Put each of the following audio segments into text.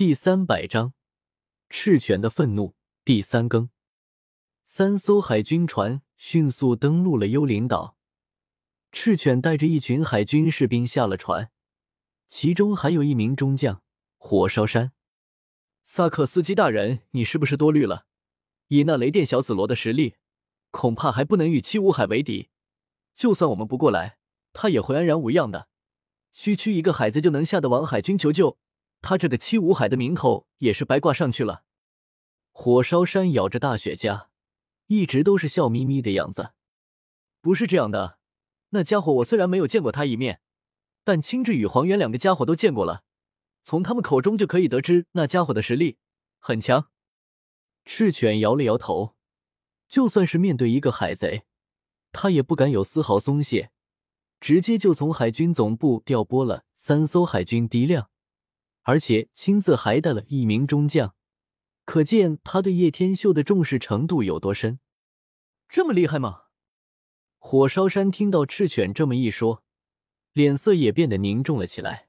第300章赤犬的愤怒第三更。三艘海军船迅速登陆了幽灵岛，赤犬带着一群海军士兵下了船，其中还有一名中将火烧山。萨克斯基大人，你是不是多虑了？以那雷电小紫罗的实力，恐怕还不能与七武海为敌，就算我们不过来，他也会安然无恙的。区一个海子就能吓得往海军求救，他这个七武海的名头也是白挂上去了。火烧山咬着大雪茄，一直都是笑眯眯的样子。不是这样的，那家伙我虽然没有见过他一面，但青雉与黄猿两个家伙都见过了，从他们口中就可以得知那家伙的实力很强。赤犬摇了摇头，就算是面对一个海贼，他也不敢有丝毫松懈，直接就从海军总部调拨了3艘海军低量，而且亲自还带了一名中将，可见他对叶天秀的重视程度有多深。这么厉害吗？火烧山听到赤犬这么一说，脸色也变得凝重了起来。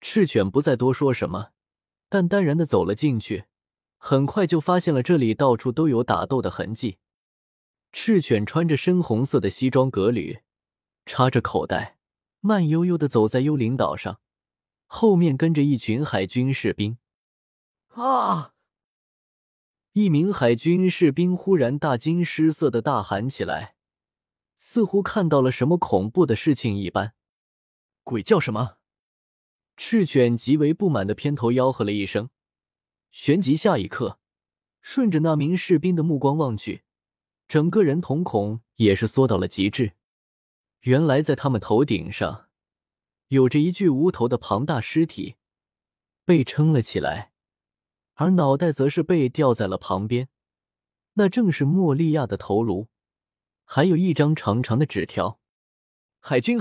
赤犬不再多说什么，淡淡然地走了进去，很快就发现了这里到处都有打斗的痕迹。赤犬穿着深红色的西装革履，插着口袋，慢悠悠地走在幽灵岛上，后面跟着一群海军士兵。啊！一名海军士兵忽然大惊失色地大喊起来，似乎看到了什么恐怖的事情一般。鬼叫什么？赤犬极为不满地偏头吆喝了一声，旋即下一刻，顺着那名士兵的目光望去，整个人瞳孔也是缩到了极致。原来在他们头顶上有着一具无头的庞大尸体被撑了起来，而脑袋则是被吊在了旁边，那正是莫利亚的头颅，还有一张长长的纸条。海军，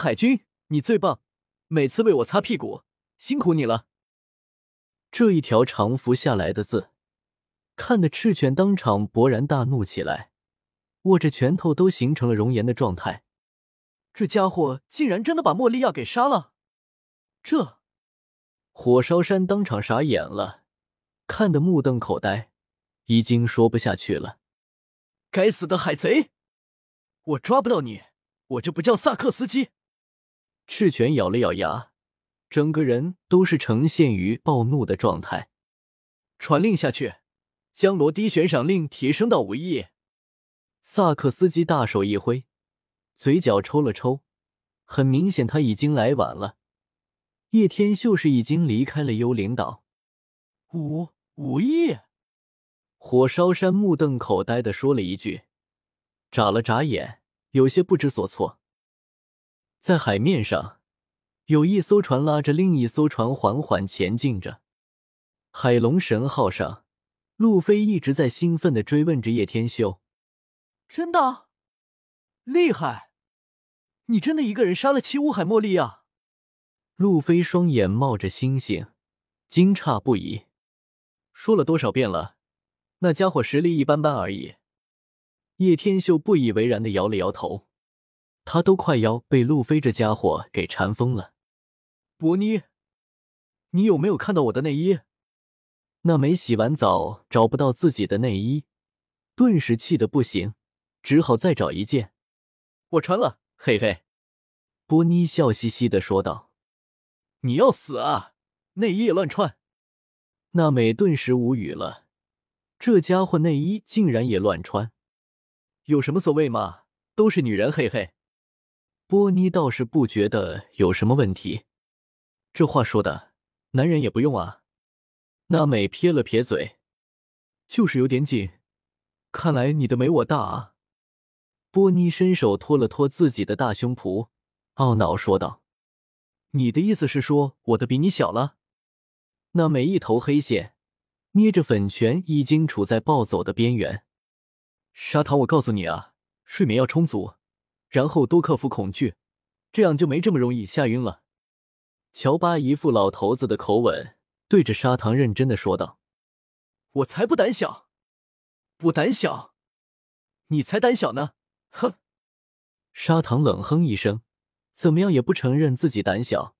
你最棒，每次为我擦屁股，辛苦你了。这一条长幅下来的字看得赤犬当场勃然大怒起来，握着拳头都形成了熔岩的状态。这家伙竟然真的把莫利亚给杀了！这……火烧山当场傻眼了，看得目瞪口呆，已经说不下去了。该死的海贼！我抓不到你，我这不叫萨克斯基！赤犬咬了咬牙，整个人都是呈现于暴怒的状态。传令下去，将罗迪悬赏令提升到5亿。萨克斯基大手一挥，嘴角抽了抽，很明显他已经来晚了。叶天秀是已经离开了幽灵岛。5亿！火烧山目瞪口呆地说了一句，眨了眨眼，有些不知所措。在海面上，有一艘船拉着另一艘船缓缓前进着。海龙神号上，路飞一直在兴奋地追问着叶天秀：“真的？厉害！你真的一个人杀了七武海莫利亚？”路飞双眼冒着星星，惊诧不已。说了多少遍了，那家伙实力一般般而已。叶天秀不以为然地摇了摇头，他都快要被路飞这家伙给馋疯了。伯妮，你有没有看到我的内衣？那没洗完澡找不到自己的内衣，顿时气得不行，只好再找一件。我穿了，嘿嘿。波妮笑嘻嘻地说道。你要死啊，内衣也乱穿。娜美顿时无语了，这家伙内衣竟然也乱穿。有什么所谓嘛，都是女人，嘿嘿。波妮倒是不觉得有什么问题。这话说的，男人也不用啊。娜美撇了撇嘴。就是有点紧，看来你的没我大啊。波妮伸手拖了拖自己的大胸脯，懊恼说道：“你的意思是说我的比你小了？”那每一头黑线，捏着粉拳，已经处在暴走的边缘。砂糖，我告诉你啊，睡眠要充足，然后多克服恐惧，这样就没这么容易吓晕了。乔巴一副老头子的口吻，对着砂糖认真的说道：“我才不胆小，不胆小，你才胆小呢。”哼！砂糖冷哼一声，怎么样也不承认自己胆小。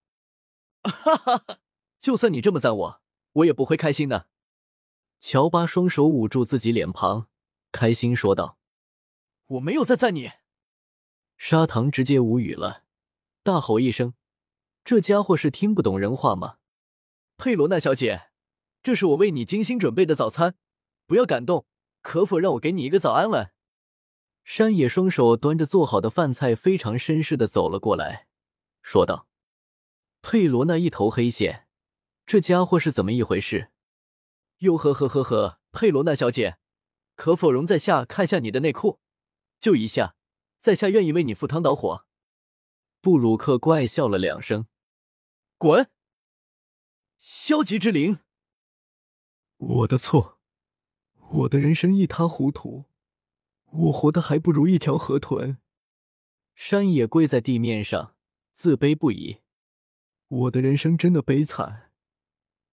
哈哈哈！就算你这么赞我，我也不会开心的。乔巴双手捂住自己脸庞，开心说道：“我没有在赞你。”砂糖直接无语了，大吼一声：“这家伙是听不懂人话吗？”佩罗娜小姐，这是我为你精心准备的早餐，不要感动，可否让我给你一个早安吻？山野双手端着做好的饭菜，非常绅士地走了过来，说道：“佩罗娜一头黑线，这家伙是怎么一回事？”哟呵，佩罗娜小姐，可否容在下看下你的内裤？就一下，在下愿意为你赴汤蹈火。布鲁克怪笑了两声，滚！消极之灵！我的错，我的人生一塌糊涂，我活得还不如一条河豚。山野跪在地面上，自卑不已。我的人生真的悲惨，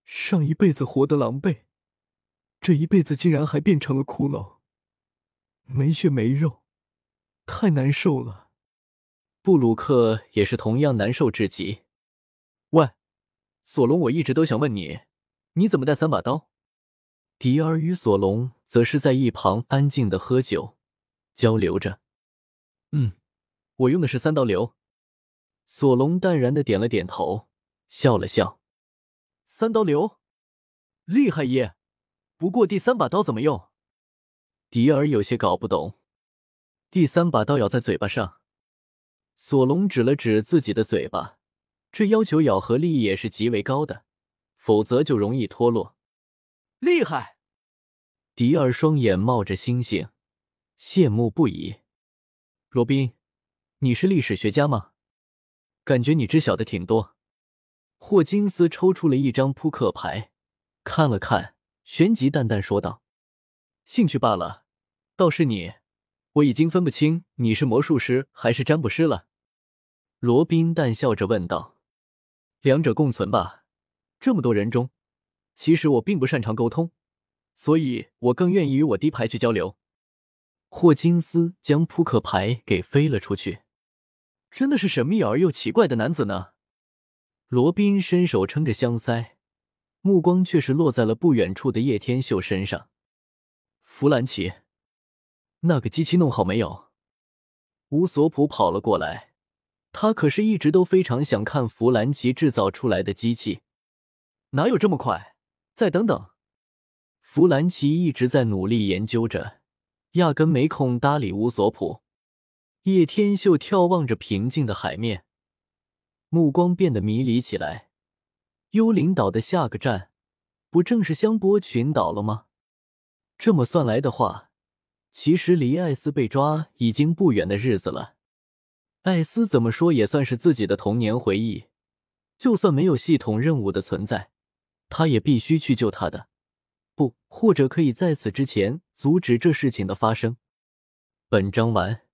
上一辈子活得狼狈。这一辈子竟然还变成了骷髅，没血没肉，太难受了。布鲁克也是同样难受至极。喂，索隆，我一直都想问你，你怎么带3把刀？迪尔与索隆则是在一旁安静地喝酒，交流着。我用的是3刀流。索隆淡然地点了点头，笑了笑。3刀流？厉害耶！不过第3把刀怎么用？迪尔有些搞不懂。第3把刀咬在嘴巴上。索隆指了指自己的嘴巴，这要求咬合力也是极为高的，否则就容易脱落。厉害！迪尔双眼冒着星星，羡慕不已。罗宾，你是历史学家吗？感觉你知晓的挺多。霍金斯抽出了一张扑克牌，看了看。旋即淡淡说道：“兴趣罢了，倒是你，我已经分不清你是魔术师还是占卜师了。”罗宾淡笑着问道：“两者共存吧。这么多人中，其实我并不擅长沟通，所以我更愿意与我低牌去交流。”霍金斯将扑克牌给飞了出去。真的是神秘而又奇怪的男子呢。罗宾伸手撑着香腮。目光却是落在了不远处的叶天秀身上。弗兰奇，那个机器弄好没有？乌索普跑了过来，他可是一直都非常想看弗兰奇制造出来的机器。哪有这么快？再等等。弗兰奇一直在努力研究着，压根没空搭理乌索普。叶天秀眺望着平静的海面，目光变得迷离起来。幽灵岛的下个站不正是香波群岛了吗？这么算来的话，其实离艾斯被抓已经不远的日子了。艾斯怎么说也算是自己的童年回忆，就算没有系统任务的存在，他也必须去救他的。或者可以在此之前阻止这事情的发生。本章完。